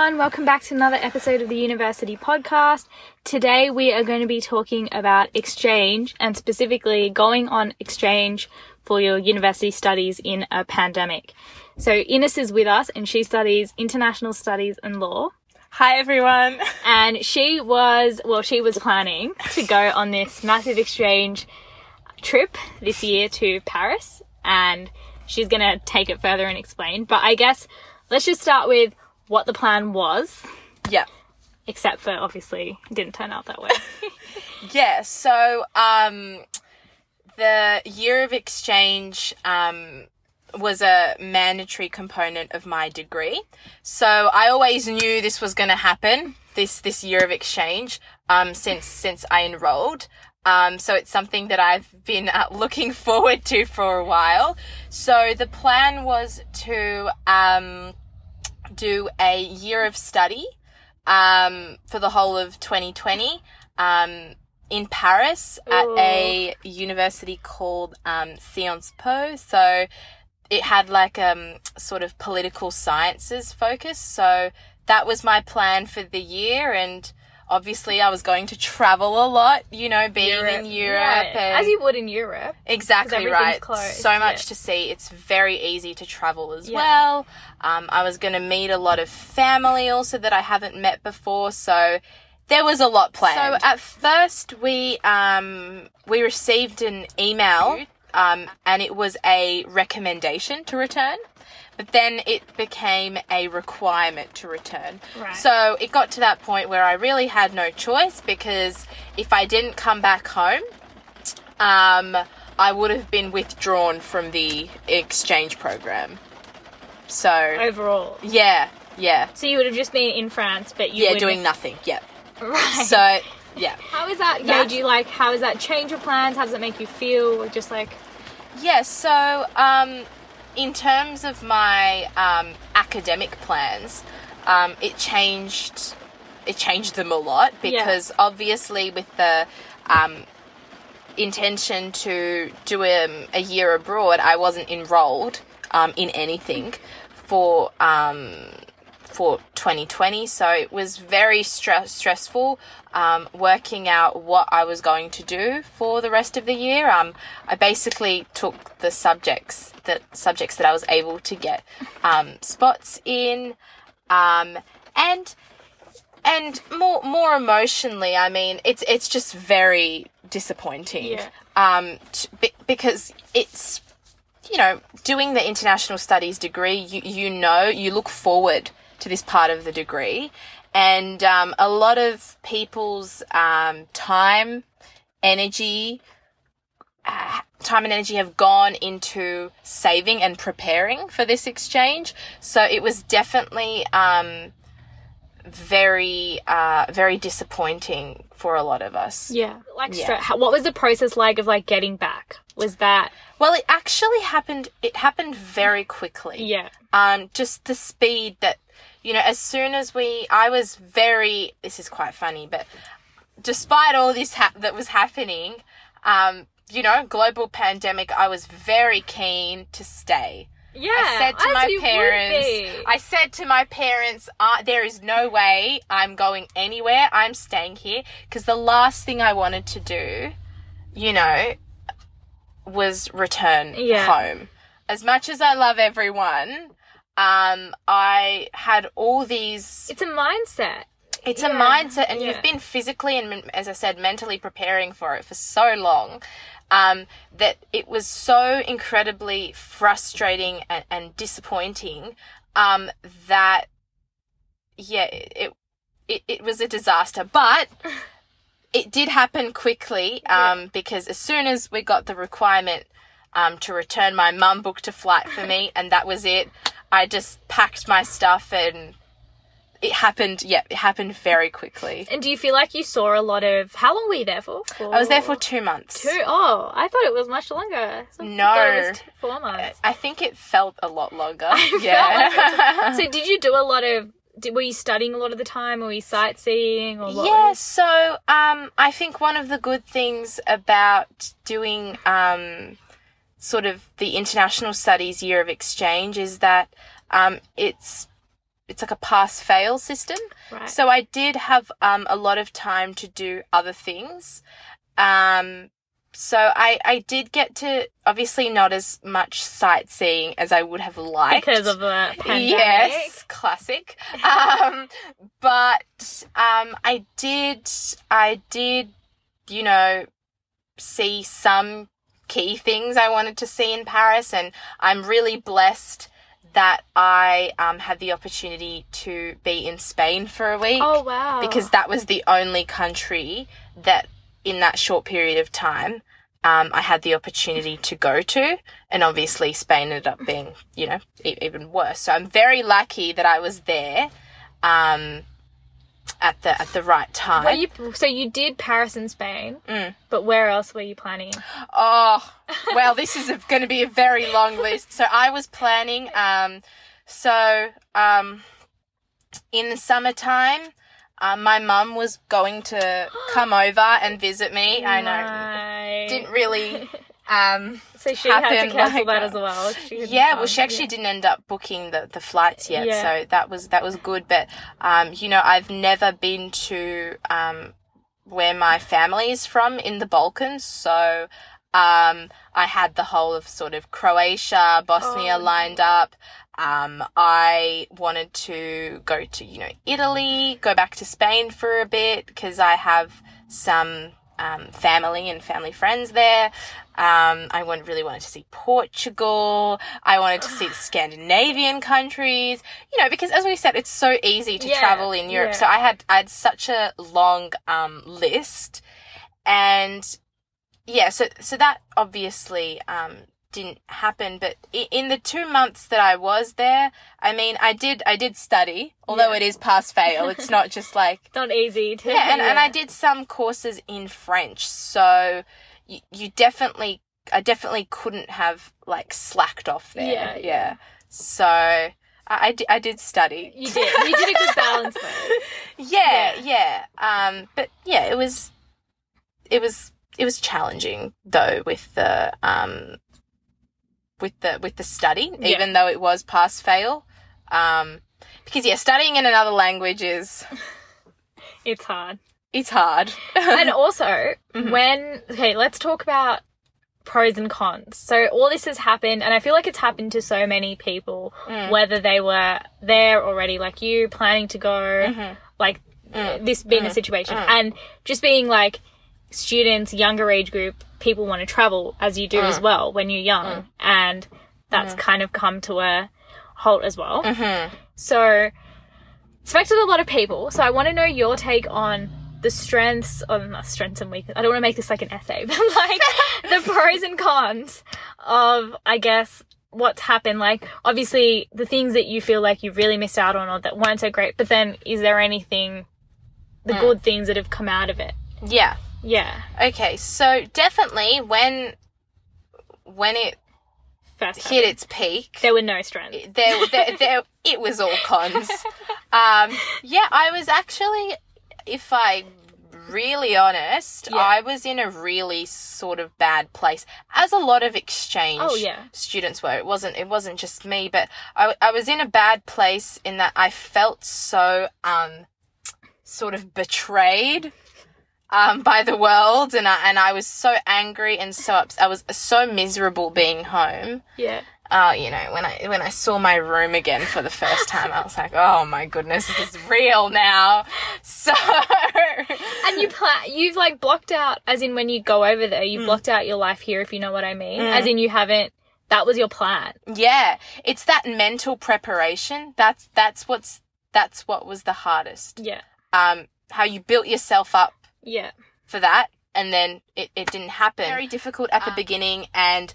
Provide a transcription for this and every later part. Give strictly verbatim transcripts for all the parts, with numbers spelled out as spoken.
everyone, welcome back to another episode of the University Podcast. Today we are going to be talking about exchange and specifically going on exchange for your university studies in a pandemic. So Ines is with us and she studies international studies and law. Hi everyone. And she was, well, she was planning to go on this massive exchange trip this year to Paris, and she's going to take it further and explain. But I guess let's just start with what the plan was. Yeah. Except for, obviously, it didn't turn out that way. Yeah, so um, the year of exchange um, was a mandatory component of my degree. So I always knew this was going to happen, this this year of exchange, um, since since I enrolled. Um, so it's something that I've been uh, looking forward to for a while. So the plan was to... Um, do a year of study um, for the whole of twenty twenty um, in Paris. Ooh. At a university called um, Sciences Po. So it had like um sort of political sciences focus. So that was my plan for the year, and obviously I was going to travel a lot, you know, being Europe. in Europe. Yeah. And as you would in Europe. Exactly right. Close. So yeah. Much to see. It's very easy to travel as yeah. well. Um, I was going to meet a lot of family also that I haven't met before. So there was a lot planned. So at first we um, we received an email um, and it was a recommendation to return. But then it became a requirement to return. Right. So it got to that point where I really had no choice, because if I didn't come back home, um, I would have been withdrawn from the exchange program. So overall, yeah, yeah. So you would have just been in France, but you yeah would've... doing nothing. Yeah, right. So yeah. How is that? Yeah. Made you like? How does that change your plans? How does it make you feel? Just like, yeah. So um. In terms of my um, academic plans, um, it changed. It changed them a lot, because yeah. obviously with the um, intention to do a, a year abroad, I wasn't enrolled um, in anything for um, for twenty twenty. So it was very stress stressful um, working out what I was going to do for the rest of the year. Um, I basically took the subjects. The subjects that I was able to get um, spots in, um, and and more more emotionally, I mean, it's it's just very disappointing. Yeah. um, t- because it's, you know, doing the international studies degree, you you know, you look forward to this part of the degree, and um, a lot of people's um, time, energy. Uh, time and energy have gone into saving and preparing for this exchange. So it was definitely um, very, uh, very disappointing for a lot of us. Yeah. Like, yeah. Stri- what was the process like of like getting back? Was that? Well, it actually happened. It happened very quickly. Yeah. Um, just the speed that, you know, as soon as we, I was very, this is quite funny, but despite all this ha- that was happening, um, you know, global pandemic, I was very keen to stay. Yeah, I said to my parents, I said to my parents, uh, there is no way I'm going anywhere. I'm staying here, because the last thing I wanted to do, you know, was return yeah. home. As much as I love everyone, um, I had all these... It's a mindset. It's yeah. a mindset, and yeah. you've been physically and, as I said, mentally preparing for it for so long. Um, that it was so incredibly frustrating and, and disappointing um, that, yeah, it, it it was a disaster. But it did happen quickly um, yeah. because as soon as we got the requirement um, to return, my mum booked a flight for me, and that was it. I just packed my stuff, and it happened, yeah, it happened very quickly. And do you feel like you saw a lot of... How long were you there for? for... I was there for two months. Two? Oh, I thought it was much longer. So no. I it was two, four months. I think it felt a lot longer. I yeah. Felt... So did you do a lot of... Did, were you studying a lot of the time? Or were you sightseeing? Or what yeah, was... so um, I think one of the good things about doing um, sort of the International Studies Year of Exchange is that um, it's... it's like a pass-fail system. Right. So I did have um, a lot of time to do other things. Um, so I, I did get to, obviously not as much sightseeing as I would have liked. Because of the pandemic. Yes, classic. um, but um, I did, I did, you know, see some key things I wanted to see in Paris, and I'm really blessed that I um, had the opportunity to be in Spain for a week. Oh, wow. Because that was the only country that in that short period of time um, I had the opportunity to go to, and obviously Spain ended up being, you know, e- even worse. So I'm very lucky that I was there um, at the at the right time. Well, you, so you did Paris and Spain, mm. but where else were you planning? Oh, well, this is going to be a very long list. So I was planning, um, so um, in the summertime, Um, my mum was going to come over and visit me. I know. It didn't really um So she happen. had to cancel like, that as well. She yeah, well, she actually yeah. didn't end up booking the, the flights yet, yeah. so that was that was good. But, um, you know, I've never been to um where my family is from in the Balkans, so um I had the whole of sort of Croatia, Bosnia oh. lined up. Um, I wanted to go to, you know, Italy, go back to Spain for a bit because I have some um, family and family friends there. Um, I want, really wanted to see Portugal. I wanted to see the Scandinavian countries, you know, because as we said, it's so easy to yeah, travel in Europe. Yeah. So I had I had such a long um, list, and yeah, so so that obviously. Um, didn't happen, but in the two months that I was there, I mean, I did I did study, although yeah. it is pass fail. It's not just like not easy to yeah and, yeah. and I did some courses in French, so you, you definitely I definitely couldn't have like slacked off there. Yeah, yeah. yeah. So I, I, did, I did study. You did. You did a good balance though. Yeah, yeah, yeah. Um but yeah, it was it was it was challenging though with the um with the with the study, yeah. even though it was pass fail, um, because yeah, studying in another language is it's hard. It's hard. And also, mm-hmm. when okay, let's talk about pros and cons. So all this has happened, and I feel like it's happened to so many people, mm. whether they were there already, like you, planning to go, mm-hmm. like mm. this being mm. a situation, mm. and just being like students, younger age group. People want to travel, as you do mm. as well when you're young, mm. and that's mm. kind of come to a halt as well. Mm-hmm. So it's affected a lot of people. So I want to know your take on the strengths, or not strengths and weaknesses. I don't want to make this like an essay, but like the pros and cons of, I guess, what's happened. Like obviously the things that you feel like you really missed out on or that weren't so great, but then is there anything, the mm. good things that have come out of it? Yeah. Yeah. Okay, so definitely when when it First hit its peak, there were no strengths. There, there, there it was all cons. Um, yeah, I was actually, if I'm really honest, yeah. I was in a really sort of bad place, as a lot of exchange oh, yeah. students were. It wasn't it wasn't just me, but I I was in a bad place in that I felt so um sort of betrayed. Um, by the world, and I and I was so angry and so upset. I was so miserable being home. Yeah. Uh, you know, when I when I saw my room again for the first time, I was like, oh my goodness, this is real now. So. And you pla- you've like blocked out, as in when you go over there, you mm. blocked out your life here, if you know what I mean. Mm. As in you haven't. That was your plan. Yeah, it's that mental preparation. That's that's what's that's what was the hardest. Yeah. Um, how you built yourself up. Yeah. For that, and then it, it didn't happen. Very difficult at the um, beginning, and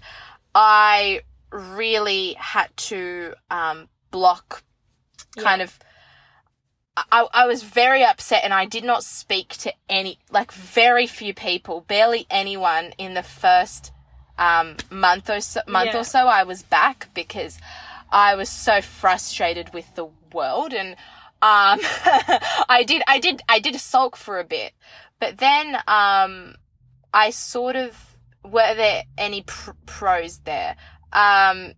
I really had to um, block kind yeah. of I, I was very upset, and I did not speak to any, like very few people, barely anyone in the first um, month or so, month yeah. or so I was back, because I was so frustrated with the world. And Um, I did, I did, I did sulk for a bit, but then, um, I sort of, were there any pr- pros there? Um,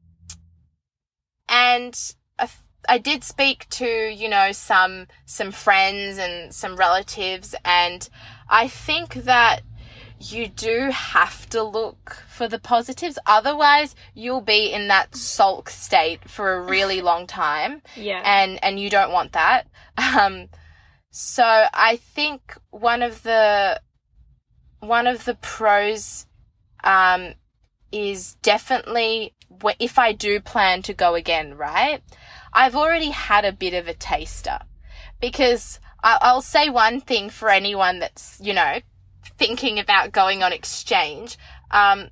and I, I did speak to, you know, some some friends and some relatives, and I think that you do have to look for the positives. Otherwise, you'll be in that sulk state for a really long time. Yeah. And, and you don't want that. Um, so I think one of the, one of the pros, um, is definitely if I do plan to go again, right? I've already had a bit of a taster, because I'll say one thing for anyone that's, you know, thinking about going on exchange, um,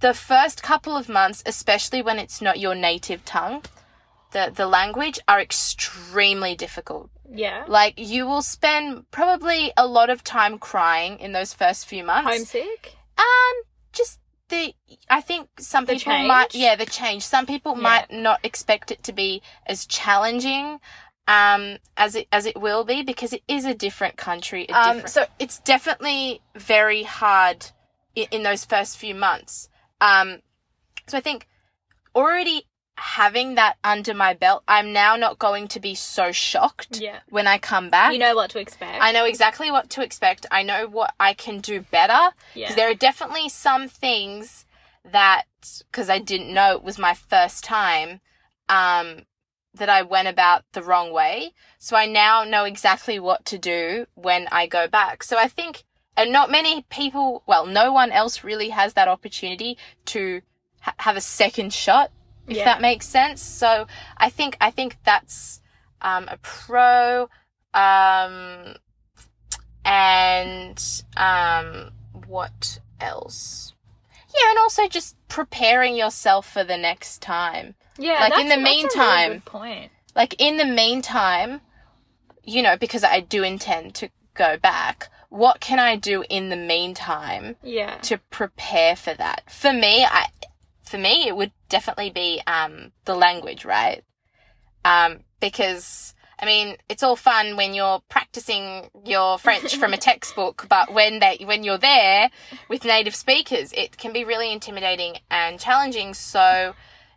the first couple of months, especially when it's not your native tongue, the, the language, are extremely difficult. Yeah. Like, you will spend probably a lot of time crying in those first few months. Homesick? Um, just the, I think some the people change. might, yeah, the change. Some people yeah. might not expect it to be as challenging um as it as it will be, because it is a different country, a um different... so it's definitely very hard in, in those first few months. Um so I think already having that under my belt, I'm now not going to be so shocked yeah. when I come back. You know what to expect. I know exactly what to expect. I know what I can do better, because yeah. there are definitely some things that, because I didn't know it was my first time, um that I went about the wrong way. So I now know exactly what to do when I go back. So I think, and not many people, well, no one else really has that opportunity to ha- have a second shot, if yeah. that makes sense. So I think, I think that's, um, a pro, um, and, um, what else? Yeah. And also just preparing yourself for the next time. Yeah, like that's, in the meantime, really good point. Like in the meantime, you know, because I do intend to go back, what can I do in the meantime yeah. to prepare for that? For me, I, for me, it would definitely be, um, the language, right? Um, because I mean, it's all fun when you're practicing your French from a textbook, but when they, when you're there with native speakers, it can be really intimidating and challenging. So,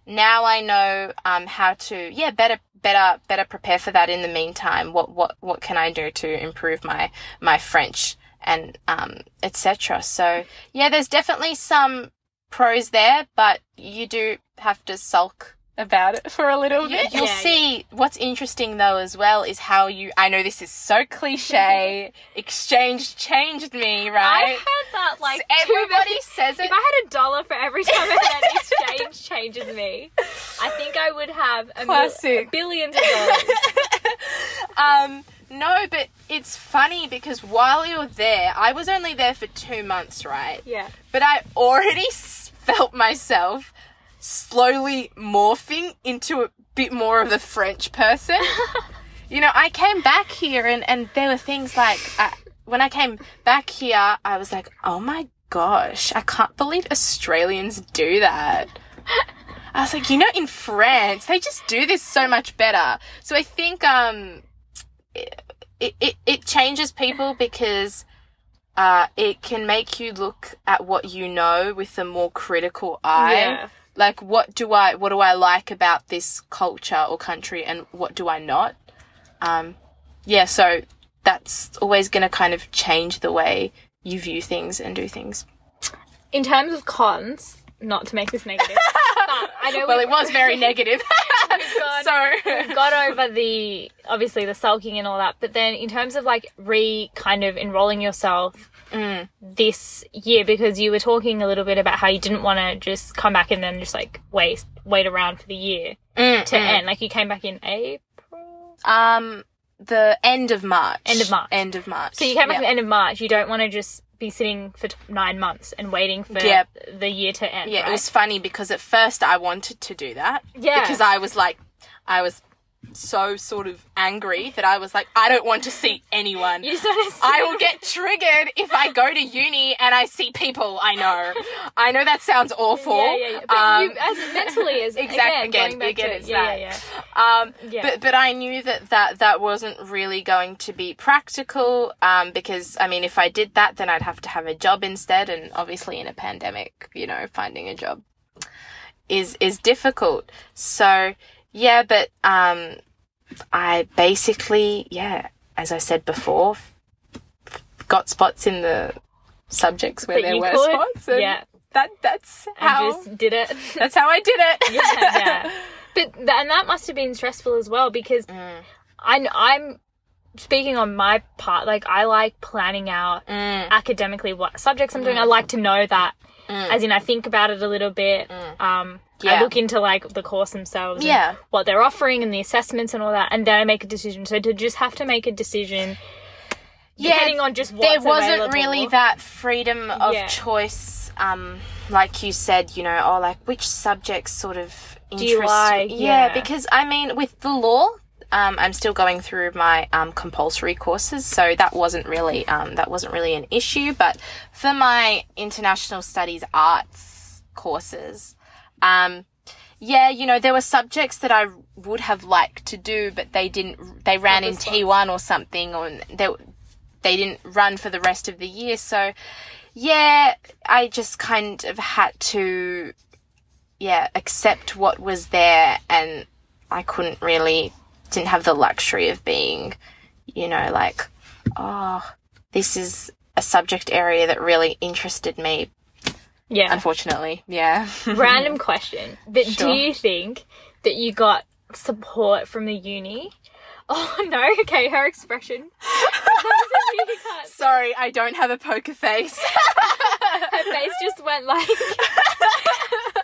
now I know, um, how to, yeah, better, better, better prepare for that in the meantime. What, what, what can I do to improve my, my French and, um, et cetera. So yeah, there's definitely some pros there, but you do have to sulk about it for a little bit. You, you'll yeah, see yeah. What's interesting though as well is how you, I know this is so cliche, exchange changed me, right? I've heard that like so everybody many, says it. If I had a dollar for every time I had an exchange, changes me. I think I would have a, mil- a billions of dollars. um, no, but it's funny because while you're there, I was only there for two months, right? Yeah. But I already felt myself slowly morphing into a bit more of a French person. You know, I came back here and, and there were things like, I, when I came back here, I was like, oh my gosh, I can't believe Australians do that. I was like, you know, in France, they just do this so much better. So I think um, it, it, it changes people because uh, it can make you look at what you know with a more critical eye. Yeah. Like, what do I, what do I like about this culture or country, and what do I not? Um, yeah, so that's always going to kind of change the way you view things and do things. In terms of cons... Not to make this negative, but I know. Well, it was very negative. we've got, so we've got over the obviously the sulking and all that, but then in terms of like re kind of enrolling yourself mm. this year, because you were talking a little bit about how you didn't want to just come back and then just like wait wait around for the year mm, to mm. end. Like you came back in April. Um, the end of March. End of March. End of March. So you came back yep. at the end of March. You don't want to just be sitting for nine months and waiting for yeah. the year to end. Yeah, right? It was funny because at first I wanted to do that. Yeah. Because I was like, I was so sort of angry that I was like, I don't want to see anyone. You just want to see I will get triggered if I go to uni and I see people I know. I know that sounds awful. Yeah, yeah, yeah. But um, you, as mentally as exactly, again, again, again it's yeah, that. Yeah, yeah. Um, yeah. But, but I knew that, that that wasn't really going to be practical um, because, I mean, if I did that, then I'd have to have a job instead, and obviously in a pandemic, you know, finding a job is is difficult. So... Yeah, but um, I basically, yeah, as I said before, got spots in the subjects where but there were could. spots. And yeah. That, that's how I just did it. That's how I did it. yeah, yeah. But th- and that must have been stressful as well, because mm. I, I'm speaking on my part, like, I like planning out mm. academically what subjects I'm mm. doing. I like to know that, mm. as in I think about it a little bit. Mm. Um, yeah. I look into, like, the course themselves yeah. and what they're offering and the assessments and all that, and then I make a decision. So to just have to make a decision yeah, depending on just what's available. There wasn't really that freedom of yeah. choice, um, like you said, you know, or, like, which subjects sort of interest you. Like? Yeah, yeah, because, I mean, with the law... Um, I'm still going through my um, compulsory courses, so that wasn't really um, that wasn't really an issue. But for my international studies arts courses, um, yeah, you know, there were subjects that I would have liked to do, but they didn't. They ran in T one or something, or they they didn't run for the rest of the year. So yeah, I just kind of had to yeah accept what was there, and I couldn't really. Didn't have the luxury of being, you know, like, oh, this is a subject area that really interested me. Yeah. Unfortunately. Yeah. Random question. But sure. Do you think that you got support from the uni? Oh, no. Okay, her expression. Sorry, I don't have a poker face. Her face just went like...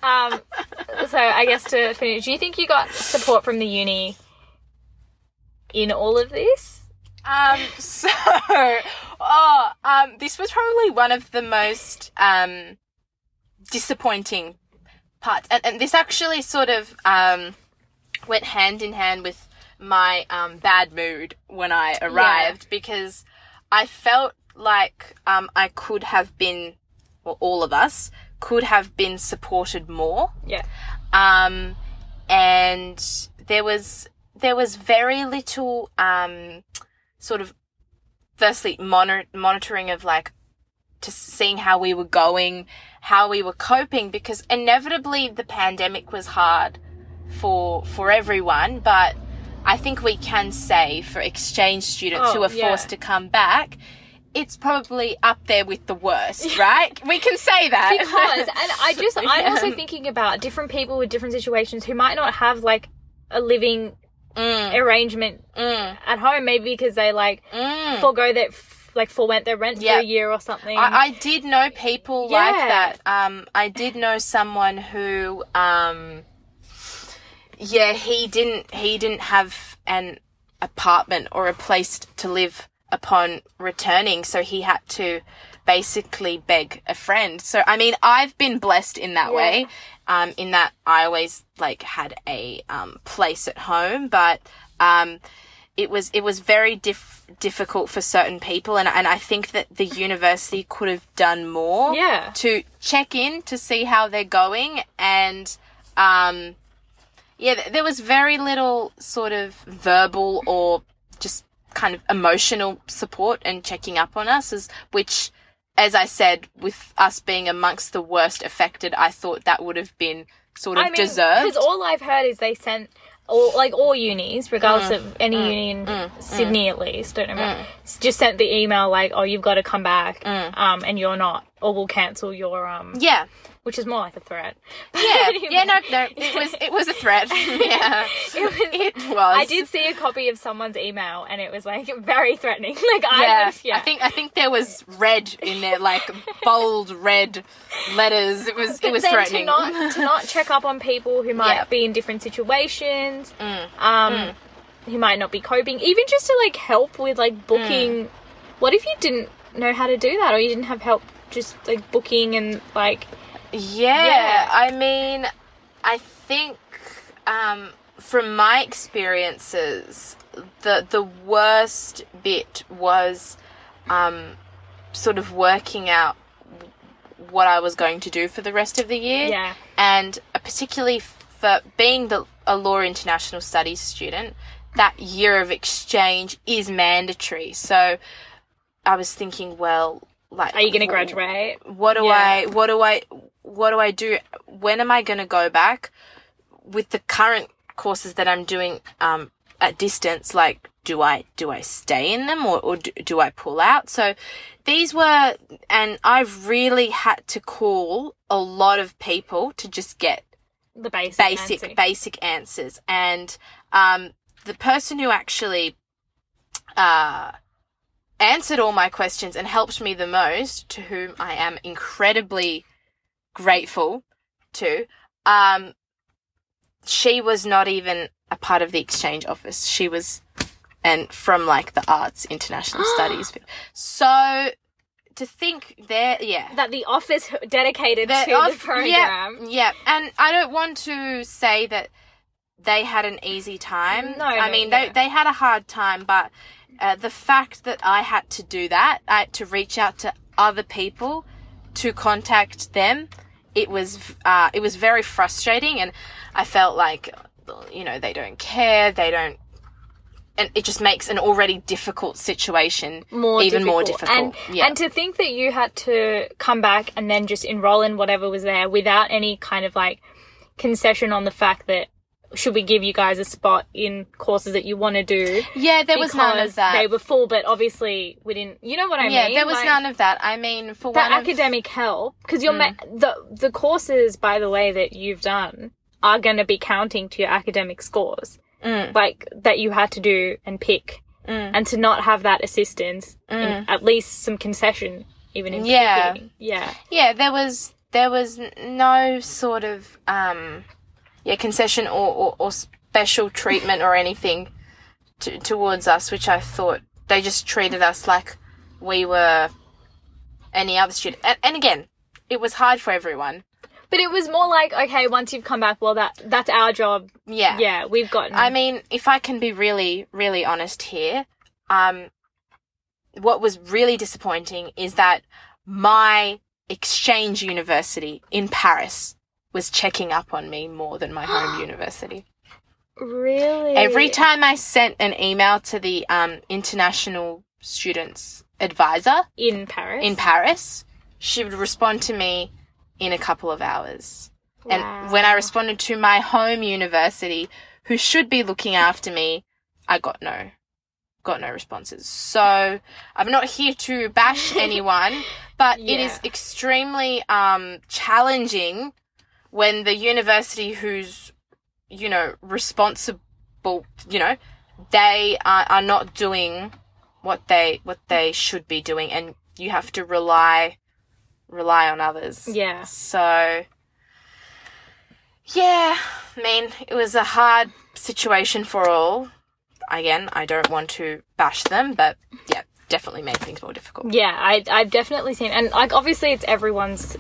um. So I guess to finish, do you think you got support from the uni... in all of this? Um, so, oh, um, this was probably one of the most um, disappointing parts. And, and this actually sort of um, went hand in hand with my um, bad mood when I arrived yeah. because I felt like um, I could have been, well, all of us could have been supported more. Yeah. Um, and there was... There was very little um, sort of, firstly, monitor- monitoring of, like, just seeing how we were going, how we were coping, because inevitably the pandemic was hard for for everyone, but I think we can say for exchange students oh, who are yeah. forced to come back, it's probably up there with the worst, right? We can say that. Because, and I just, I'm also thinking about different people with different situations who might not have, like, a living... Mm. arrangement mm. at home, maybe because they like mm. forego that f- like forwent their rent yep. for a year or something. I, I did know people yeah. like that. Um, I did know someone who, um, yeah, he didn't he didn't have an apartment or a place to live upon returning, so he had to basically beg a friend. So I mean, I've been blessed in that yeah. way. Um, in that I always like had a um, place at home, but um, it was it was very diff- difficult for certain people, and and I think that the university could have done more yeah. to check in to see how they're going, and um, yeah, th- there was very little sort of verbal or just kind of emotional support and checking up on us, as which. As I said, with us being amongst the worst affected, I thought that would have been sort of I mean, deserved. Because all I've heard is they sent, all, like all unis, regardless mm, of any mm, uni in mm, Sydney mm, at least, don't remember, mm. just sent the email like, oh, you've got to come back mm. um, and you're not, or we'll cancel your... um Yeah. Which is more like a threat. Yeah, anyway. yeah, no, no, it was it was a threat. Yeah, it was, it was. I did see a copy of someone's email, and it was like very threatening. Like I, yeah, would, yeah. I think I think there was red in there, like bold red letters. It was but it was then threatening. To not to not check up on people who might yeah. be in different situations, mm. um, mm. who might not be coping, even just to like help with like booking. Mm. What if you didn't know how to do that, or you didn't have help just like booking and like. Yeah, yeah, I mean, I think um, from my experiences, the the worst bit was um, sort of working out what I was going to do for the rest of the year. Yeah. And particularly for being the, a law international studies student, that year of exchange is mandatory. So I was thinking, well, like... Are you going to graduate? What do yeah. I... What do I... What do I do? When am I going to go back with the current courses that I'm doing um, at distance, like do I do I stay in them or, or do, do I pull out? So these were, and I've really had to call a lot of people to just get the basic basic answer. basic answers. And um, the person who actually uh, answered all my questions and helped me the most, to whom I am incredibly grateful to, um, she was not even a part of the exchange office. She was, and from like the arts, international studies. So to think there, yeah. That the office dedicated the to off- the program. Yeah, yeah. And I don't want to say that they had an easy time. No, I no, mean, yeah. they, they had a hard time, but uh, the fact that I had to do that, I had to reach out to other people to contact them, it was uh, it was very frustrating, and I felt like, you know, they don't care, they don't, and it just makes an already difficult situation more even difficult. more difficult. And, yeah. and to think that you had to come back and then just enroll in whatever was there without any kind of like concession on the fact that should we give you guys a spot in courses that you want to do? Yeah, there was none of that. They were full, but obviously we didn't. You know what I yeah, mean? Yeah, there was like, none of that. I mean, for that one academic of... help, because you're mm. ma- the the courses, by the way, that you've done are going to be counting to your academic scores, mm. like that you had to do and pick, mm. and to not have that assistance, mm. in at least some concession, even in yeah, picking. yeah, yeah. There was there was no sort of um. Yeah, concession or, or, or special treatment or anything to, towards us, which I thought they just treated us like we were any other student. And, and again, it was hard for everyone. But it was more like, okay, once you've come back, well, that that's our job. Yeah. Yeah, we've gotten... I mean, if I can be really, really honest here, um, what was really disappointing is that my exchange university in Paris was checking up on me more than my home university. Really? Every time I sent an email to the um, international students advisor in Paris, in Paris, she would respond to me in a couple of hours. Wow. And when I responded to my home university, who should be looking after me, I got no, got no responses. So I'm not here to bash anyone, but yeah. It is extremely um, challenging when the university who's, you know, responsible, you know, they are, are not doing what they what they should be doing, and you have to rely rely on others. Yeah. So, yeah, I mean, it was a hard situation for all. Again, I don't want to bash them, but, yeah, definitely made things more difficult. Yeah, I, I've definitely seen, and, like, obviously it's everyone's...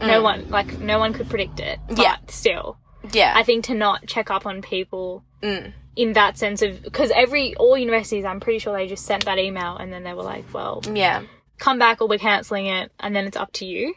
No mm. one, like, no one could predict it. But yeah. still. Yeah. I think to not check up on people mm. in that sense of... Because every... All universities, I'm pretty sure they just sent that email and then they were like, well... Yeah. Come back or we're cancelling it and then it's up to you.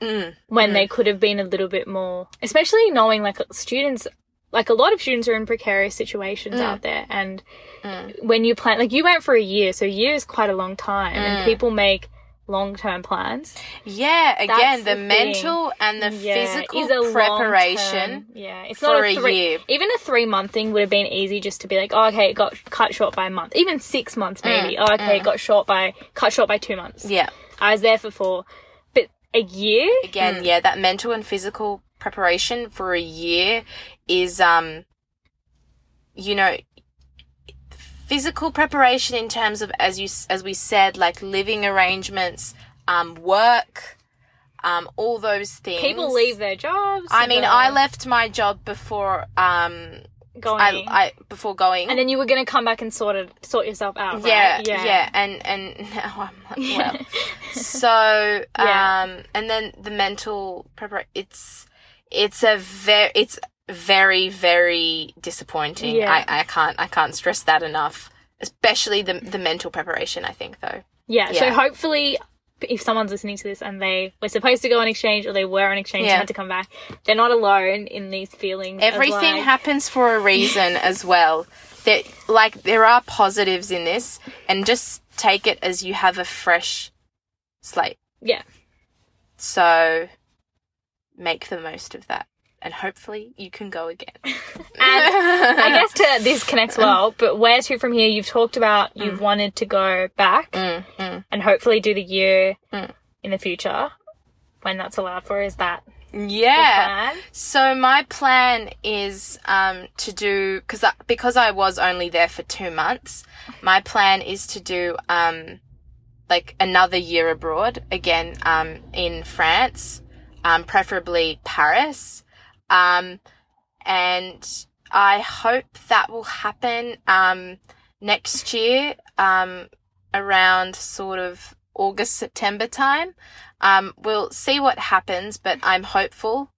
Mm. When mm. they could have been a little bit more... Especially knowing, like, students... Like, a lot of students are in precarious situations mm. out there. And mm. when you plan... Like, you went for a year, so a year is quite a long time. Mm. And people make... long-term plans. Yeah, again, the, the mental and the yeah, physical is a preparation yeah, it's for not a, three, a year. Even a three-month thing would have been easy just to be like, oh, okay, it got cut short by a month. Even six months maybe. Mm, oh, okay, mm. it got short by, cut short by two months. Yeah. I was there for four. But a year? Again, mm. yeah, that mental and physical preparation for a year is, um, you know, physical preparation in terms of, as you as we said, like living arrangements, um, work, um, all those things. People leave their jobs. I mean, I left my job before um going. I, I before going, and then you were going to come back and sort of sort yourself out. Right? Yeah, yeah, yeah. And and now I'm like, well, so um, yeah. And then the mental preparation. It's it's a very it's. Very, very disappointing. Yeah. I, I can't I can't stress that enough, especially the the mental preparation, I think, though. Yeah, yeah. So hopefully if someone's listening to this and they were supposed to go on exchange or they were on exchange yeah. and had to come back, they're not alone in these feelings. Everything of like... happens for a reason as well. That like there are positives in this, and just take it as you have a fresh slate. Yeah. So make the most of that. and hopefully you can go again. And I guess to, this connects well, but where to from here? You've talked about you've mm. wanted to go back mm, mm. and hopefully do the year mm. in the future when that's allowed for. Is that yeah. plan? So my plan is um, to do, because I, because I was only there for two months, my plan is to do um, like another year abroad again um, in France, um, preferably Paris. Um, and I hope that will happen, um, next year, um, around sort of August, September time. Um, we'll see what happens, but I'm hopeful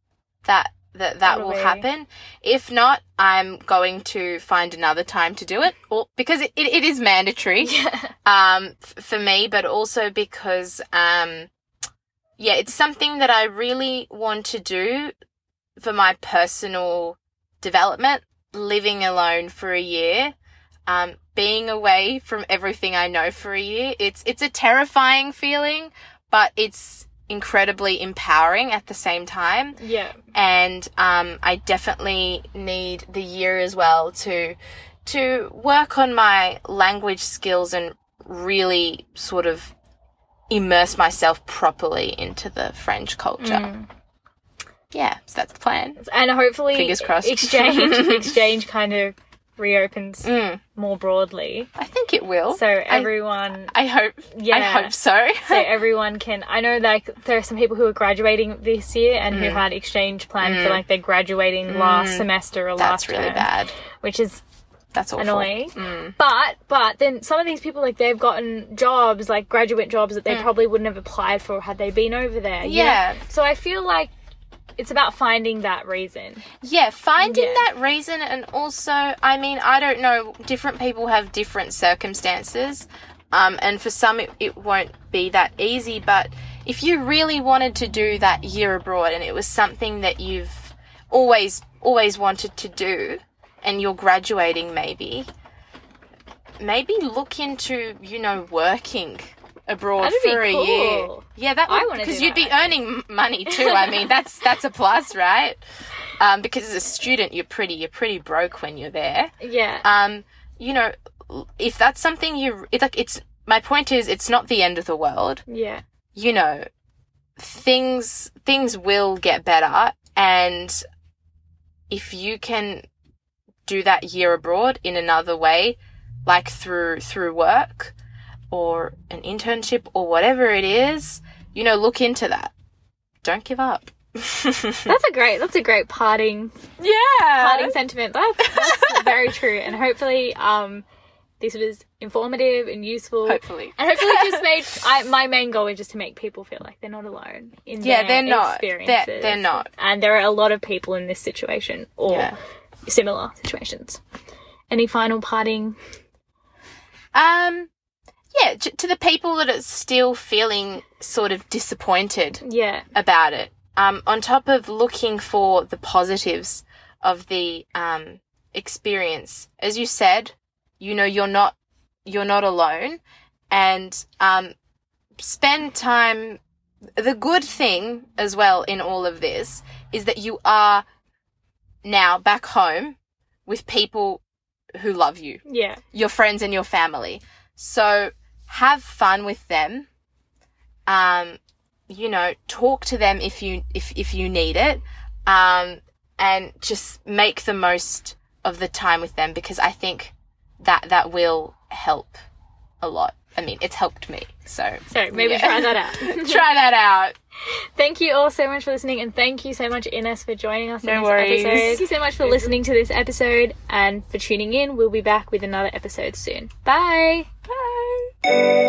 that, that, that Probably. will happen. If not, I'm going to find another time to do it, or because it, it, it is mandatory, yeah. um, f- for me, but also because, um, yeah, it's something that I really want to do. For my personal development, living alone for a year, um, being away from everything I know for a year, it's it's a terrifying feeling, but it's incredibly empowering at the same time. Yeah. And um, I definitely need the year as well to to work on my language skills and really sort of immerse myself properly into the French culture. Mm. Yeah, so that's the plan. And hopefully fingers crossed. exchange exchange kind of reopens mm. more broadly. I think it will. So everyone I, I hope yeah. I hope so. So everyone can, I know like there are some people who are graduating this year and mm. who had exchange planned mm. for like they're graduating mm. last semester or that's last really term, bad. Which is That's awful. Annoying. Mm. But, but then some of these people, like, they've gotten jobs, like graduate jobs that they mm. probably wouldn't have applied for had they been over there. Yeah. You know? So I feel like it's about finding that reason. Yeah, finding yeah. that reason, and also, I mean, I don't know, different people have different circumstances, um, and for some it, it won't be that easy, but if you really wanted to do that year abroad and it was something that you've always, always wanted to do and you're graduating maybe, maybe look into, you know, working abroad for a cool. year. Yeah, that would, because you'd that. be earning money too. I mean, that's that's a plus, right? Um, because as a student, you're pretty you're pretty broke when you're there. Yeah. Um, you know, if that's something you it's like, it's my point is, it's not the end of the world. Yeah. You know, things things will get better, and if you can do that year abroad in another way, like through through work, or an internship, or whatever it is, you know, look into that. Don't give up. that's a great, that's a great parting, yeah, parting sentiment. That's, that's very true. And hopefully, um, this was informative and useful. Hopefully, and hopefully, just made. I, my main goal is just to make people feel like they're not alone in yeah, their they're experiences. Yeah, they're, they're not. And there are a lot of people in this situation or yeah. similar situations. Any final parting? Um. Yeah, to the people that are still feeling sort of disappointed yeah. about it, um, on top of looking for the positives of the um, experience, as you said, you know, you're not you're not alone, and um, spend time. The good thing as well in all of this is that you are now back home with people who love you, yeah, your friends and your family. So have fun with them. Um, you know, talk to them if you, if, if you need it. Um, and just make the most of the time with them, because I think that, that will help a lot. I mean, it's helped me. So, so maybe yeah. try that out. Try that out. Thank you all so much for listening, and thank you so much, Ines, for joining us no in this worries. episode. Thank you so much for listening to this episode and for tuning in. We'll be back with another episode soon. Bye. Bye.